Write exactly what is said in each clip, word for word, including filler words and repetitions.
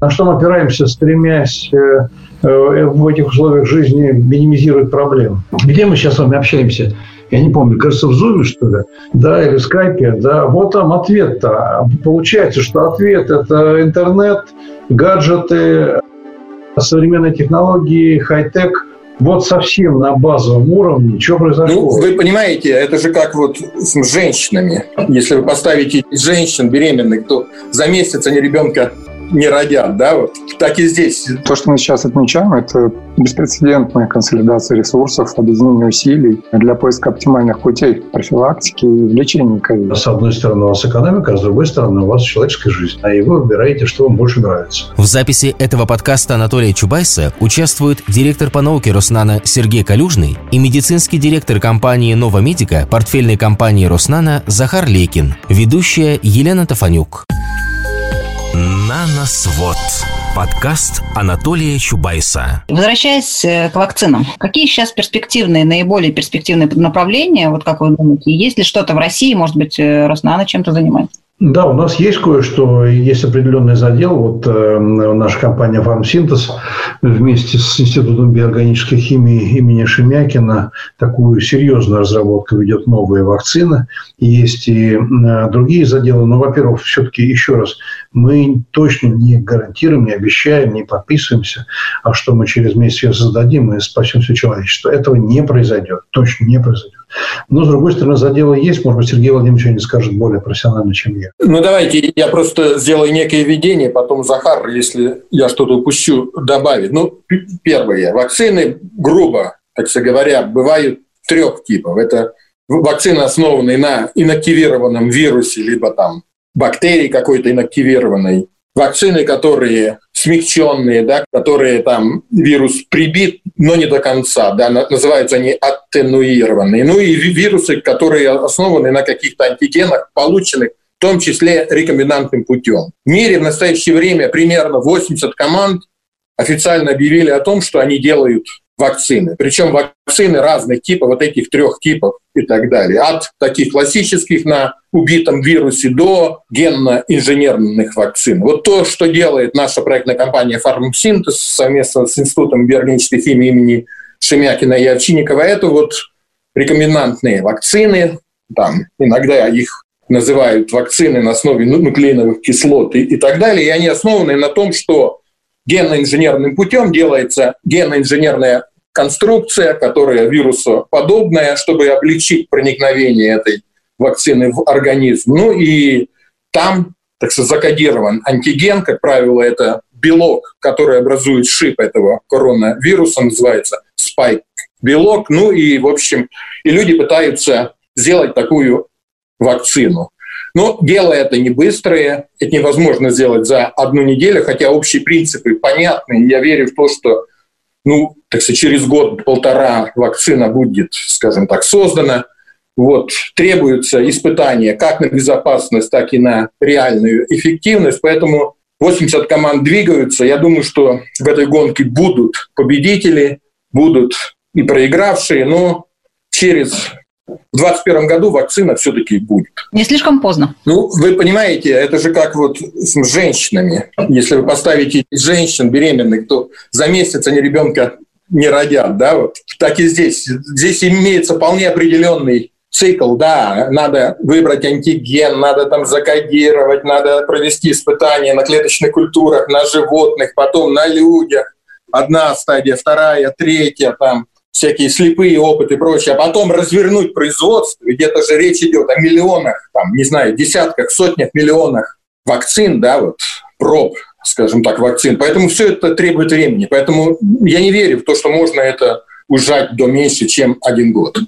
На что мы опираемся, стремясь в этих условиях жизни минимизировать проблемы? Где мы сейчас с вами общаемся? Я не помню, кажется, в Zoom, что ли? Да, или в Skype? Да, вот там ответ-то. Получается, что ответ – это интернет, гаджеты, современные технологии, хай-тек. Вот совсем на базовом уровне, что произошло? Ну, вы понимаете, это же как вот с женщинами. Если вы поставите женщин беременных, то за месяц они ребенка не родят, да? Вот. Так и здесь. То, что мы сейчас отмечаем, это беспрецедентная консолидация ресурсов, объединение усилий для поиска оптимальных путей профилактики и лечения ковида. С одной стороны у вас экономика, а с другой стороны у вас человеческая жизнь. А и вы выбираете, что вам больше нравится. В записи этого подкаста Анатолия Чубайса участвуют директор по науке Роснано Сергей Калюжный и медицинский директор компании «Нова Медика», портфельной компании Роснано Захар Лейкин, ведущая Елена Тафанюк. «Наносвод» – подкаст Анатолия Чубайса. Возвращаясь к вакцинам, какие сейчас перспективные, наиболее перспективные направления, вот как вы думаете, есть ли что-то в России, может быть, Роснано чем-то занимается? Да, у нас есть кое-что, есть определенный задел. Вот э, наша компания «Фармсинтез» вместе с Институтом биорганической химии имени Шемякина такую серьезную разработку ведет новые вакцины. Есть и э, другие заделы. Но, во-первых, все-таки еще раз, мы точно не гарантируем, не обещаем, не подписываемся, а что мы через месяц создадим и спасем все человечество. Этого не произойдет, точно не произойдет. Но, с другой стороны, заделы есть. Может быть, Сергей Владимирович сегодня скажет более профессионально, чем я. Ну, давайте я просто сделаю некое введение, потом Захар, если я что-то упущу, добавит. Ну, первое. Вакцины, грубо, так сказать говоря, бывают трех типов. Это вакцины, основанные на инактивированном вирусе, либо там бактерии какой-то инактивированной. Вакцины, которые смягченные, да, которые там вирус прибит, но не до конца, да, называются они аттенуированные. Ну и вирусы, которые основаны на каких-то антигенах, полученных в том числе рекомбинантным путем. В мире в настоящее время примерно восемьдесят команд официально объявили о том, что они делают вакцины. Причем вакцины разных типов, вот этих трех типов и так далее. От таких классических на убитом вирусе до генно-инженерных вакцин. Вот то, что делает наша проектная компания «Фармсинтез» совместно с Институтом биорганической химии имени Шемякина и Овчинникова, это вот рекомбинантные вакцины. Там иногда их называют вакцины на основе нуклеиновых кислот и, и так далее. И они основаны на том, что генно-инженерным путем делается генно-инженерная конструкция, которая вирусоподобная, чтобы облегчить проникновение этой вакцины в организм. Ну и там, так сказать, закодирован антиген, как правило, это белок, который образует шип этого коронавируса, называется спайк-белок. Ну и, в общем, и люди пытаются сделать такую вакцину. Но дело это не быстрое, это невозможно сделать за одну неделю, хотя общие принципы понятны. Я верю в то, что ну, так сказать, через год-полтора вакцина будет, скажем так, создана. Вот, требуются испытания как на безопасность, так и на реальную эффективность. Поэтому восемьдесят команд двигаются. Я думаю, что в этой гонке будут победители, будут и проигравшие, но через... В двадцать первом году вакцина все-таки будет. Не слишком поздно. Ну, вы понимаете, это же как вот с женщинами. Если вы поставите женщин беременных, то за месяц они ребенка не родят, да, вот. Так и здесь. Здесь имеется вполне определенный цикл, да. Надо выбрать антиген, надо там закодировать, надо провести испытания на клеточных культурах, на животных, потом на людях. Одна стадия, вторая, третья, там. Всякие слепые опыты и прочее, а потом развернуть производство, ведь это же речь идет о миллионах, там, не знаю, десятках, сотнях миллионах вакцин, да, вот, проб, скажем так, вакцин. Поэтому все это требует времени. Поэтому я не верю в то, что можно это ужать до меньше, чем один год.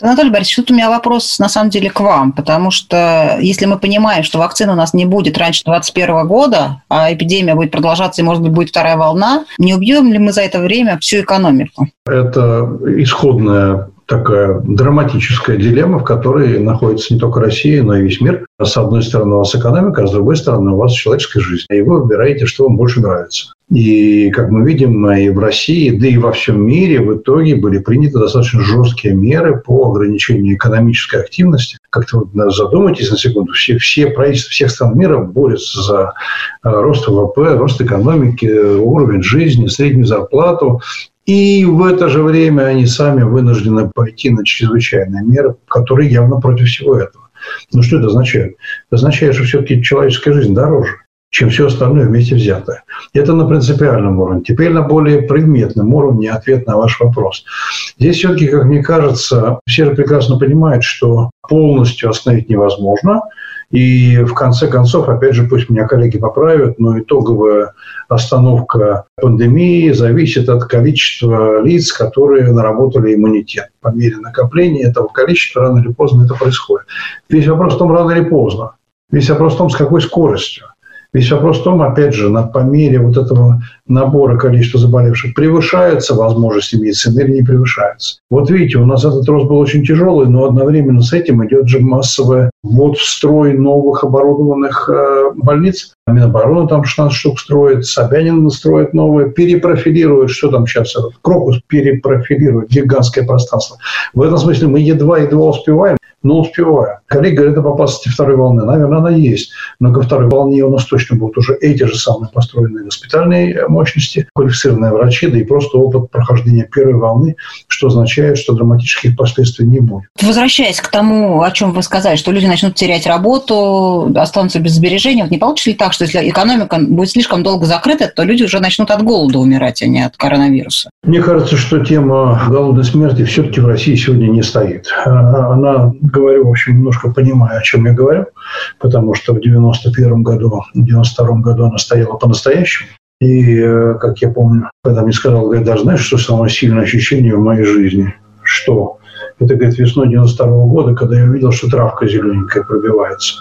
Анатолий Борисович, тут у меня вопрос, на самом деле, к вам, потому что если мы понимаем, что вакцин у нас не будет раньше двадцать первого года, а эпидемия будет продолжаться и, может быть, будет вторая волна, не убьем ли мы за это время всю экономику? Это исходная такая драматическая дилемма, в которой находится не только Россия, но и весь мир. С одной стороны у вас экономика, а с другой стороны у вас человеческая жизнь. И вы выбираете, что вам больше нравится. И, как мы видим, и в России, да и во всем мире в итоге были приняты достаточно жесткие меры по ограничению экономической активности. Как-то вот задумайтесь на секунду, все, все правительства всех стран мира борются за рост ВВП, рост экономики, уровень жизни, среднюю зарплату. И в это же время они сами вынуждены пойти на чрезвычайные меры, которые явно против всего этого. Ну что это означает? Это означает, что все-таки человеческая жизнь дороже, чем все остальное вместе взятое. Это на принципиальном уровне. Теперь на более предметном уровне ответ на ваш вопрос. Здесь все-таки, как мне кажется, все же прекрасно понимают, что полностью остановить невозможно. И в конце концов, опять же, пусть меня коллеги поправят, но итоговая остановка пандемии зависит от количества лиц, которые наработали иммунитет. По мере накопления этого количества рано или поздно это происходит. Весь вопрос в том, рано или поздно. Весь вопрос в том, с какой скоростью. Весь вопрос в том, опять же, по мере вот этого набора количества заболевших превышаются возможности медицины или не превышаются. Вот видите, у нас этот рост был очень тяжелый, но одновременно с этим идет же массовый ввод в строй новых оборудованных больниц. Минобороны там шестнадцать штук строит, Собянин строит новые, перепрофилирует, что там сейчас, этот Крокус перепрофилирует гигантское пространство. В этом смысле мы едва-едва успеваем. Но успеваю. Коллеги говорят об опасности второй волны. Наверное, она есть. Но ко второй волне у нас точно будут уже эти же самые построенные госпитальные мощности, квалифицированные врачи, да и просто опыт прохождения первой волны, что означает, что драматических последствий не будет. Возвращаясь к тому, о чем вы сказали, что люди начнут терять работу, останутся без сбережений, вот не получится ли так, что если экономика будет слишком долго закрыта, то люди уже начнут от голода умирать, а не от коронавируса? Мне кажется, что тема голодной смерти все-таки в России сегодня не стоит. Она... Говорю, в общем, немножко понимаю, о чем я говорю, потому что в девяносто первом году, в девяносто втором году она стояла по-настоящему. И, как я помню, когда мне сказал, говорит, даже знаешь, что самое сильное ощущение в моей жизни? Что? Это, говорит, весной девяносто второго года, когда я увидел, что травка зелененькая пробивается.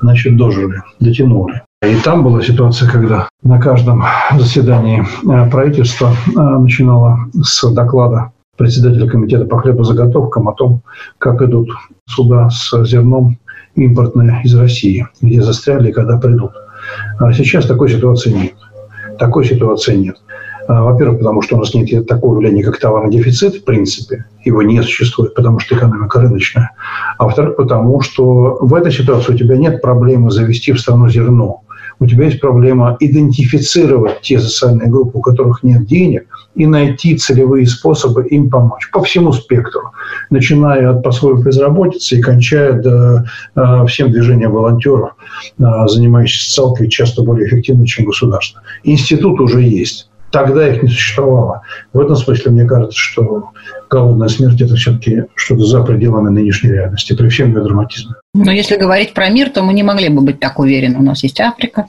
Значит, дожили, дотянули. И там была ситуация, когда на каждом заседании правительство начинало с доклада председателя комитета по хлебозаготовкам о том, как идут суда с зерном импортное из России, где застряли, когда придут. А сейчас такой ситуации нет. Такой ситуации нет. Во-первых, потому что у нас нет такого явления, как товарный дефицит, в принципе, его не существует, потому что экономика рыночная. А во-вторых, потому что в этой ситуации у тебя нет проблемы завести в страну зерно. У тебя есть проблема идентифицировать те социальные группы, у которых нет денег, и найти целевые способы им помочь по всему спектру, начиная от пособий безработицы и кончая до, э, всем движением волонтеров, э, занимающихся социалкой, часто более эффективно, чем государство. Институт уже есть. Тогда их не существовало. В этом смысле, мне кажется, что голодная смерть – это все-таки что-то за пределами нынешней реальности, при всем ее драматизме. Но если говорить про мир, то мы не могли бы быть так уверены. У нас есть Африка.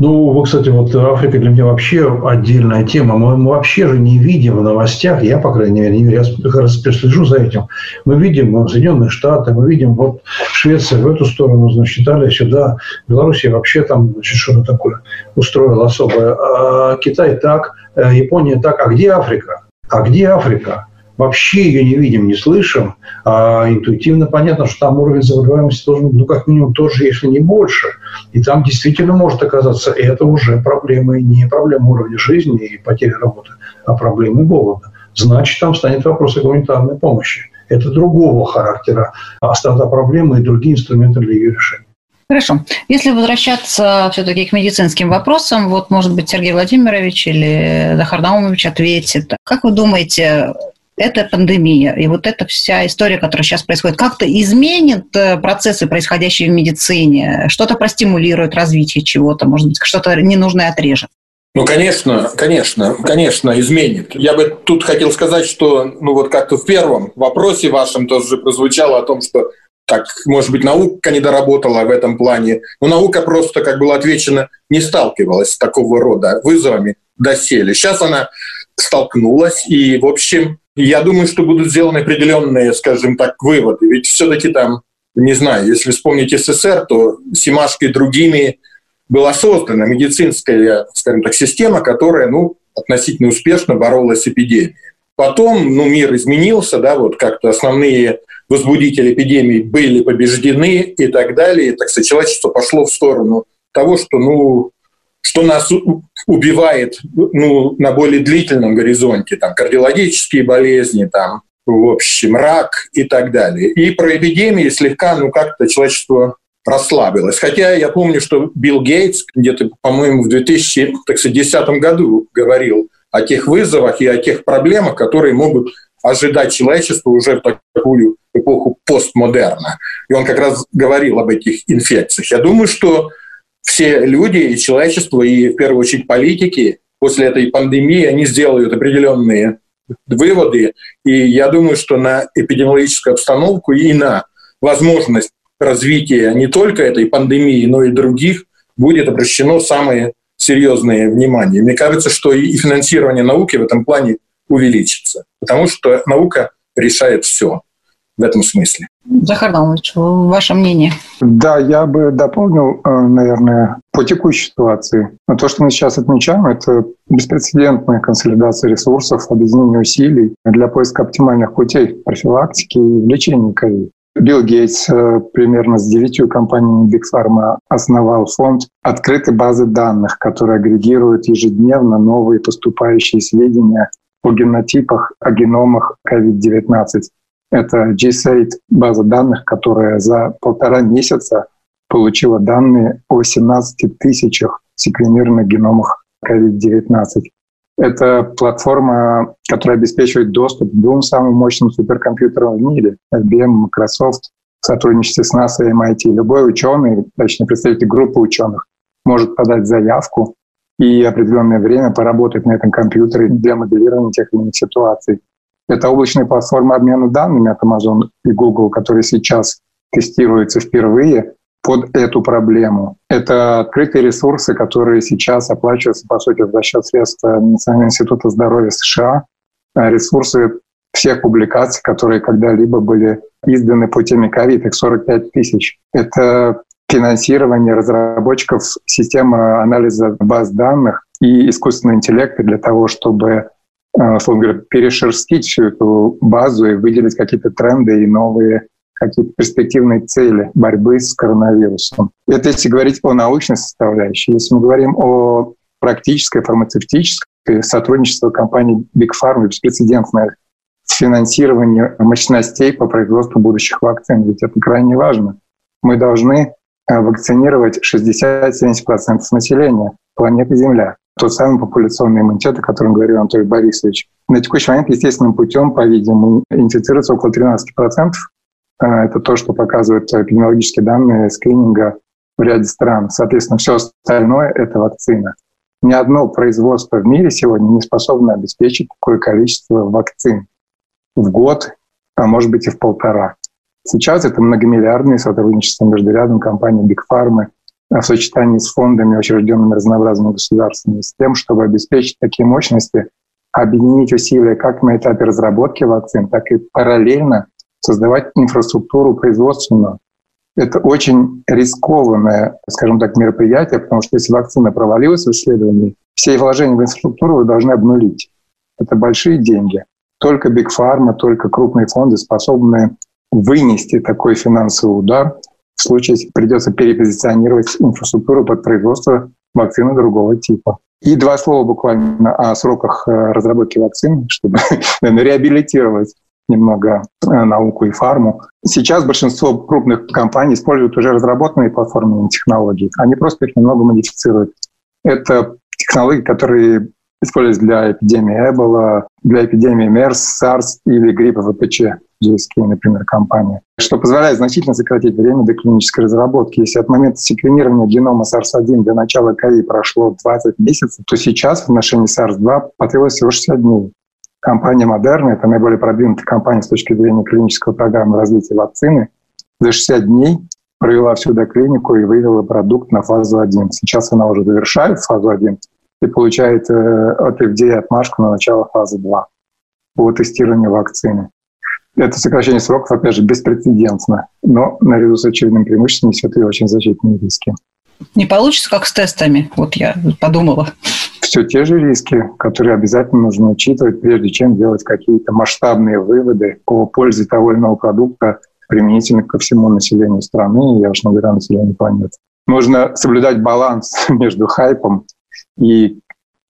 Ну, вы, кстати, вот Африка для меня вообще отдельная тема. Мы, мы вообще же не видим в новостях, я, по крайней мере, не верю, я как раз переслежу за этим. Мы видим Соединенные Штаты, мы видим вот Швеция в эту сторону, значит, Италия сюда, Белоруссия вообще там, значит, что-то такое устроила особое. А Китай так, Япония так. А где Африка? А где Африка? Вообще ее не видим, не слышим. А интуитивно понятно, что там уровень заболеваемости должен быть, ну, как минимум, тоже, если не больше. И там действительно может оказаться, это уже проблема, не проблема уровня жизни и потери работы, а проблема голода. Значит, там станет вопрос о гуманитарной помощи. Это другого характера. Остата проблемы и другие инструменты для ее решения. Хорошо. Если возвращаться все-таки к медицинским вопросам, вот, может быть, Сергей Владимирович или Захар Наумович ответит. Как вы думаете... Эта пандемия и вот эта вся история, которая сейчас происходит, как-то изменит процессы, происходящие в медицине? Что-то простимулирует развитие чего-то, может быть, что-то ненужное отрежет? Ну, конечно, конечно, конечно, изменит. Я бы тут хотел сказать, что, ну, вот как-то в первом вопросе вашем тоже прозвучало о том, что, так, может быть, наука не доработала в этом плане. Но наука просто, как было отвечено, не сталкивалась с такого рода вызовами доселе. Сейчас она столкнулась, и, в общем, я думаю, что будут сделаны определенные, скажем так, выводы. Ведь все-таки там, не знаю, если вспомнить СССР, то Симашко и другими была создана медицинская, скажем так, система, которая, ну, относительно успешно боролась с эпидемией. Потом, ну, мир изменился, да, вот как-то основные возбудители эпидемии были побеждены и так далее. И так сказать, человечество пошло в сторону того, что, ну, что нас убивает ну, на более длительном горизонте, там, кардиологические болезни, там, в общем, рак и так далее. И про эпидемии слегка, ну, как-то человечество расслабилось. Хотя я помню, что Билл Гейтс где-то, по-моему, в две тысячи десятом году говорил о тех вызовах и о тех проблемах, которые могут ожидать человечество уже в такую эпоху постмодерна. И он как раз говорил об этих инфекциях. Я думаю, что все люди и человечество, и в первую очередь политики, после этой пандемии они сделают определенные выводы. И я думаю, что на эпидемиологическую обстановку и на возможность развития не только этой пандемии, но и других будет обращено самое серьезное внимание. Мне кажется, что и финансирование науки в этом плане увеличится, потому что наука решает все в этом смысле. Захар Леонидович, ваше мнение? Да, я бы дополнил, наверное, по текущей ситуации. Но то, что мы сейчас отмечаем, это беспрецедентная консолидация ресурсов, объединение усилий для поиска оптимальных путей профилактики и лечения ковид. Билл Гейтс примерно с девятью компаниями Big Pharma основал фонд открытой базы данных, которая агрегирует ежедневно новые поступающие сведения о генотипах, о геномах ковид девятнадцать. Это GISAID, база данных, которая за полтора месяца получила данные о семнадцати тысячах секвенированных геномах ковид девятнадцать. Это платформа, которая обеспечивает доступ к двум самым мощным суперкомпьютерам в мире — ай би эм, Microsoft, в сотрудничестве с NASA и эм ай ти. Любой ученый, точнее представитель группы ученых, может подать заявку и определенное время поработать на этом компьютере для моделирования тех или иных ситуаций. Это облачная платформа обмена данными от Amazon и Google, которые сейчас тестируются впервые под эту проблему. Это открытые ресурсы, которые сейчас оплачиваются, по сути, за счет средств Национального института здоровья США. Ресурсы всех публикаций, которые когда-либо были изданы по теме ковид, их сорок пять тысяч. Это финансирование разработчиков системы анализа баз данных и искусственного интеллекта для того, чтобы, условно говоря, перешерстить всю эту базу и выделить какие-то тренды и новые какие-то перспективные цели борьбы с коронавирусом. Это если говорить о научной составляющей. Если мы говорим о практической, фармацевтической, сотрудничество компаний Big Pharma беспрецедентное финансирование мощностей по производству будущих вакцин, ведь это крайне важно. Мы должны вакцинировать шестьдесят-семьдесят процентов населения планеты Земля. Тот самый популяционный иммунитет, о котором говорил Анатолий Борисович. На текущий момент естественным путем, по-видимому, инфицируется около тринадцати процентов. Это то, что показывают эпидемиологические данные скрининга в ряде стран. Соответственно, все остальное — это вакцина. Ни одно производство в мире сегодня не способно обеспечить такое количество вакцин в год, а может быть и в полтора. Сейчас это многомиллиардные сотрудничества между рядом компаний Big Pharma в сочетании с фондами, учрежденными разнообразными государствами, с тем, чтобы обеспечить такие мощности, объединить усилия как на этапе разработки вакцин, так и параллельно создавать инфраструктуру производственную. Это очень рискованное, скажем так, мероприятие, потому что если вакцина провалилась в исследовании, все вложения в инфраструктуру вы должны обнулить. Это большие деньги. Только Big Pharma, только крупные фонды способны вынести такой финансовый удар в случае, если придется перепозиционировать инфраструктуру под производство вакцины другого типа. И два слова буквально о сроках разработки вакцин, чтобы реабилитировать немного науку и фарму. Сейчас большинство крупных компаний используют уже разработанные платформенные технологии. Они просто их немного модифицируют. Это технологии, которые используются для эпидемии Эбола, для эпидемии МЕРС, SARS или гриппа вэ пэ че, джи эс си, например, компания, что позволяет значительно сократить время до клинической разработки. Если от момента секвенирования генома SARS один до начала ка и прошло двадцать месяцев, то сейчас в отношении SARS два потребовалось всего шестьдесят дней. Компания Moderna, это наиболее продвинутая компания с точки зрения клинической программы развития вакцины, за шестьдесят дней провела всю доклинику и вывела продукт на фазу один. Сейчас она уже завершает фазу один и получает от эф ди эй отмашку на начало фазы два по тестированию вакцины. Это сокращение сроков, опять же, беспрецедентно, но наряду с очевидным преимуществом несет и очень значительные риски. Не получится, как с тестами, вот я подумала. Все те же риски, которые обязательно нужно учитывать, прежде чем делать какие-то масштабные выводы о пользе того или иного продукта, применительно ко всему населению страны, я уж не говорю населению планеты. Нужно соблюдать баланс между хайпом и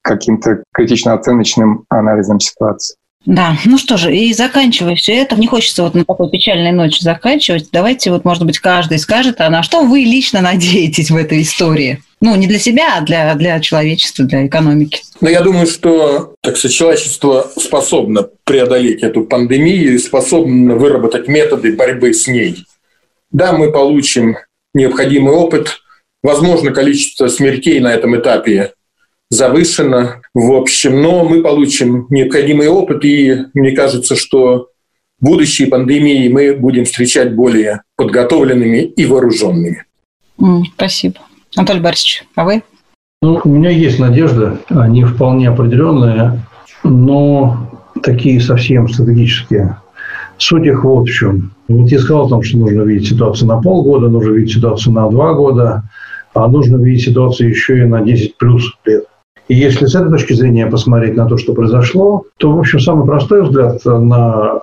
каким-то критично-оценочным анализом ситуации. Да, ну что же, и заканчивая все это, не хочется вот на такой печальной ночи заканчивать. Давайте вот, может быть, каждый скажет, а на что вы лично надеетесь в этой истории? Ну, не для себя, а для, для человечества, для экономики. Но я думаю, что, так сказать, человечество способно преодолеть эту пандемию и способно выработать методы борьбы с ней. Да, мы получим необходимый опыт. Возможно, количество смертей на этом этапе завышено, в общем, но мы получим необходимый опыт, и мне кажется, что будущие пандемии мы будем встречать более подготовленными и вооруженными. Спасибо. Анатолий Борисович, а вы? Ну, у меня есть надежда, они вполне определенные, но такие совсем стратегические. Суть их вот в чем. Вот я сказал о том, что нужно видеть ситуацию на полгода, нужно видеть ситуацию на два года, а нужно видеть ситуацию еще и на десять плюс лет. И если с этой точки зрения посмотреть на то, что произошло, то, в общем, самый простой взгляд на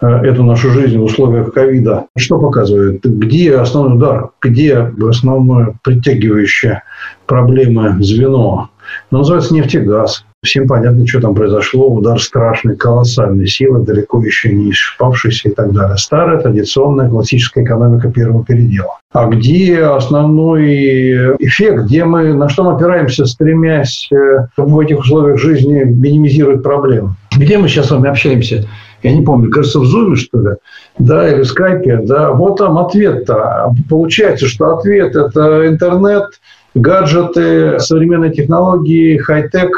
эту нашу жизнь в условиях ковида, что показывает? Где основной удар, где основное притягивающее проблемы звено? Но называется нефтегаз. Всем понятно, что там произошло. Удар страшный, колоссальный, силы, далеко еще не исчерпавшийся и так далее. Старая, традиционная, классическая экономика первого передела. А где основной эффект, где мы, на что мы опираемся, стремясь в этих условиях жизни минимизировать проблемы? Где мы сейчас с вами общаемся? Я не помню, кажется, в Zoom, что ли? Да, или в Skype? Да, вот там ответ-то. Получается, что ответ – это интернет, гаджеты, современные технологии, хай-тек.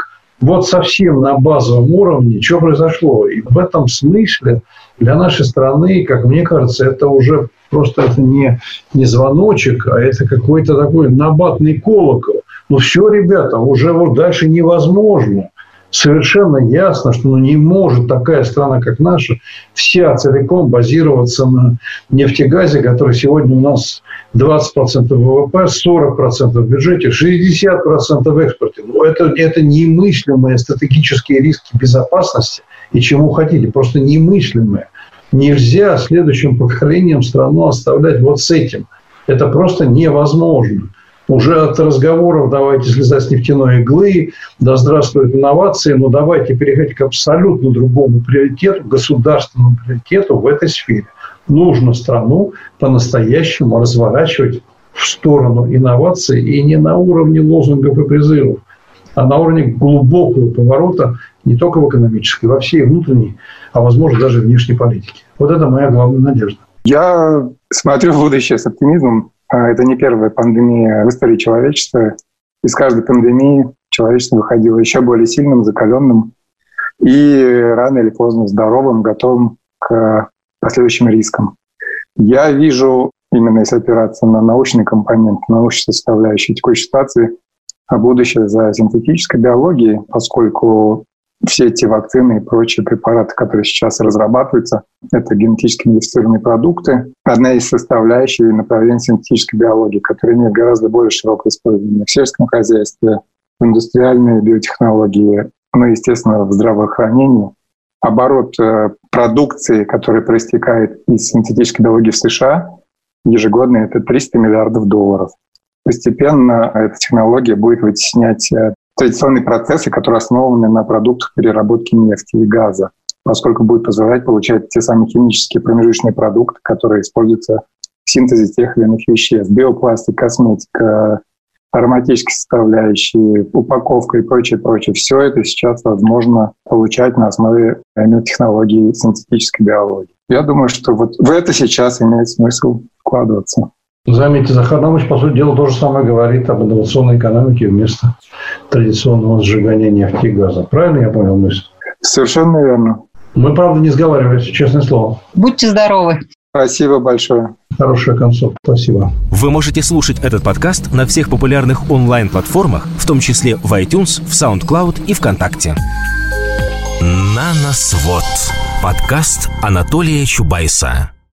Вот совсем на базовом уровне, что произошло. И в этом смысле для нашей страны, как мне кажется, это уже просто это не, не звоночек, а это какой-то такой набатный колокол. Ну все, ребята, уже вот дальше невозможно. Совершенно ясно, что ну, не может такая страна, как наша, вся целиком базироваться на нефтегазе, который сегодня у нас двадцать процентов ВВП, сорок процентов в бюджете, шестьдесят процентов в экспорте. Ну, это, это немыслимые стратегические риски безопасности и чему хотите, просто немыслимые. Нельзя следующим поколениям страну оставлять вот с этим. Это просто невозможно. Уже от разговоров «давайте слезать с нефтяной иглы», «да здравствуют инновации», но давайте переходить к абсолютно другому приоритету, государственному приоритету в этой сфере. Нужно страну по-настоящему разворачивать в сторону инноваций и не на уровне лозунгов и призывов, а на уровне глубокого поворота не только в экономической, во всей внутренней, а, возможно, даже внешней политике. Вот это моя главная надежда. Я смотрю в будущее с оптимизмом. Это не первая пандемия в истории человечества. Из каждой пандемии человечество выходило еще более сильным, закаленным и рано или поздно здоровым, готовым к последующим рискам. Я вижу, именно если опираться на научный компонент, научную составляющую текущей ситуации, будущее за синтетической биологией, поскольку все эти вакцины и прочие препараты, которые сейчас разрабатываются, это генетически модифицированные продукты. Одна из составляющих направлений синтетической биологии, которая имеет гораздо более широкое использование в сельском хозяйстве, в индустриальной биотехнологии, ну и, естественно, в здравоохранении. Оборот продукции, которая проистекает из синтетической биологии в США, ежегодно это триста миллиардов долларов. Постепенно эта технология будет вытеснять традиционные процессы, которые основаны на продуктах переработки нефти и газа, поскольку будет позволять получать те самые химические промежуточные продукты, которые используются в синтезе тех или иных веществ. Биопластик, косметика, ароматические составляющие, упаковка и прочее, прочее. Все это сейчас возможно получать на основе технологий синтетической биологии. Я думаю, что вот в это сейчас имеет смысл вкладываться. Заметьте, Захар Лейкин, по сути дела, то же самое говорит об инновационной экономике вместо традиционного сжигания нефти и газа. Правильно я понял мысль? Совершенно верно. Мы, правда, не сговаривались, честное слово. Будьте здоровы. Спасибо большое. Хорошая концовка. Спасибо. Вы можете слушать этот подкаст на всех популярных онлайн-платформах, в том числе в iTunes, в SoundCloud и ВКонтакте. «Наносвод» – подкаст Анатолия Чубайса.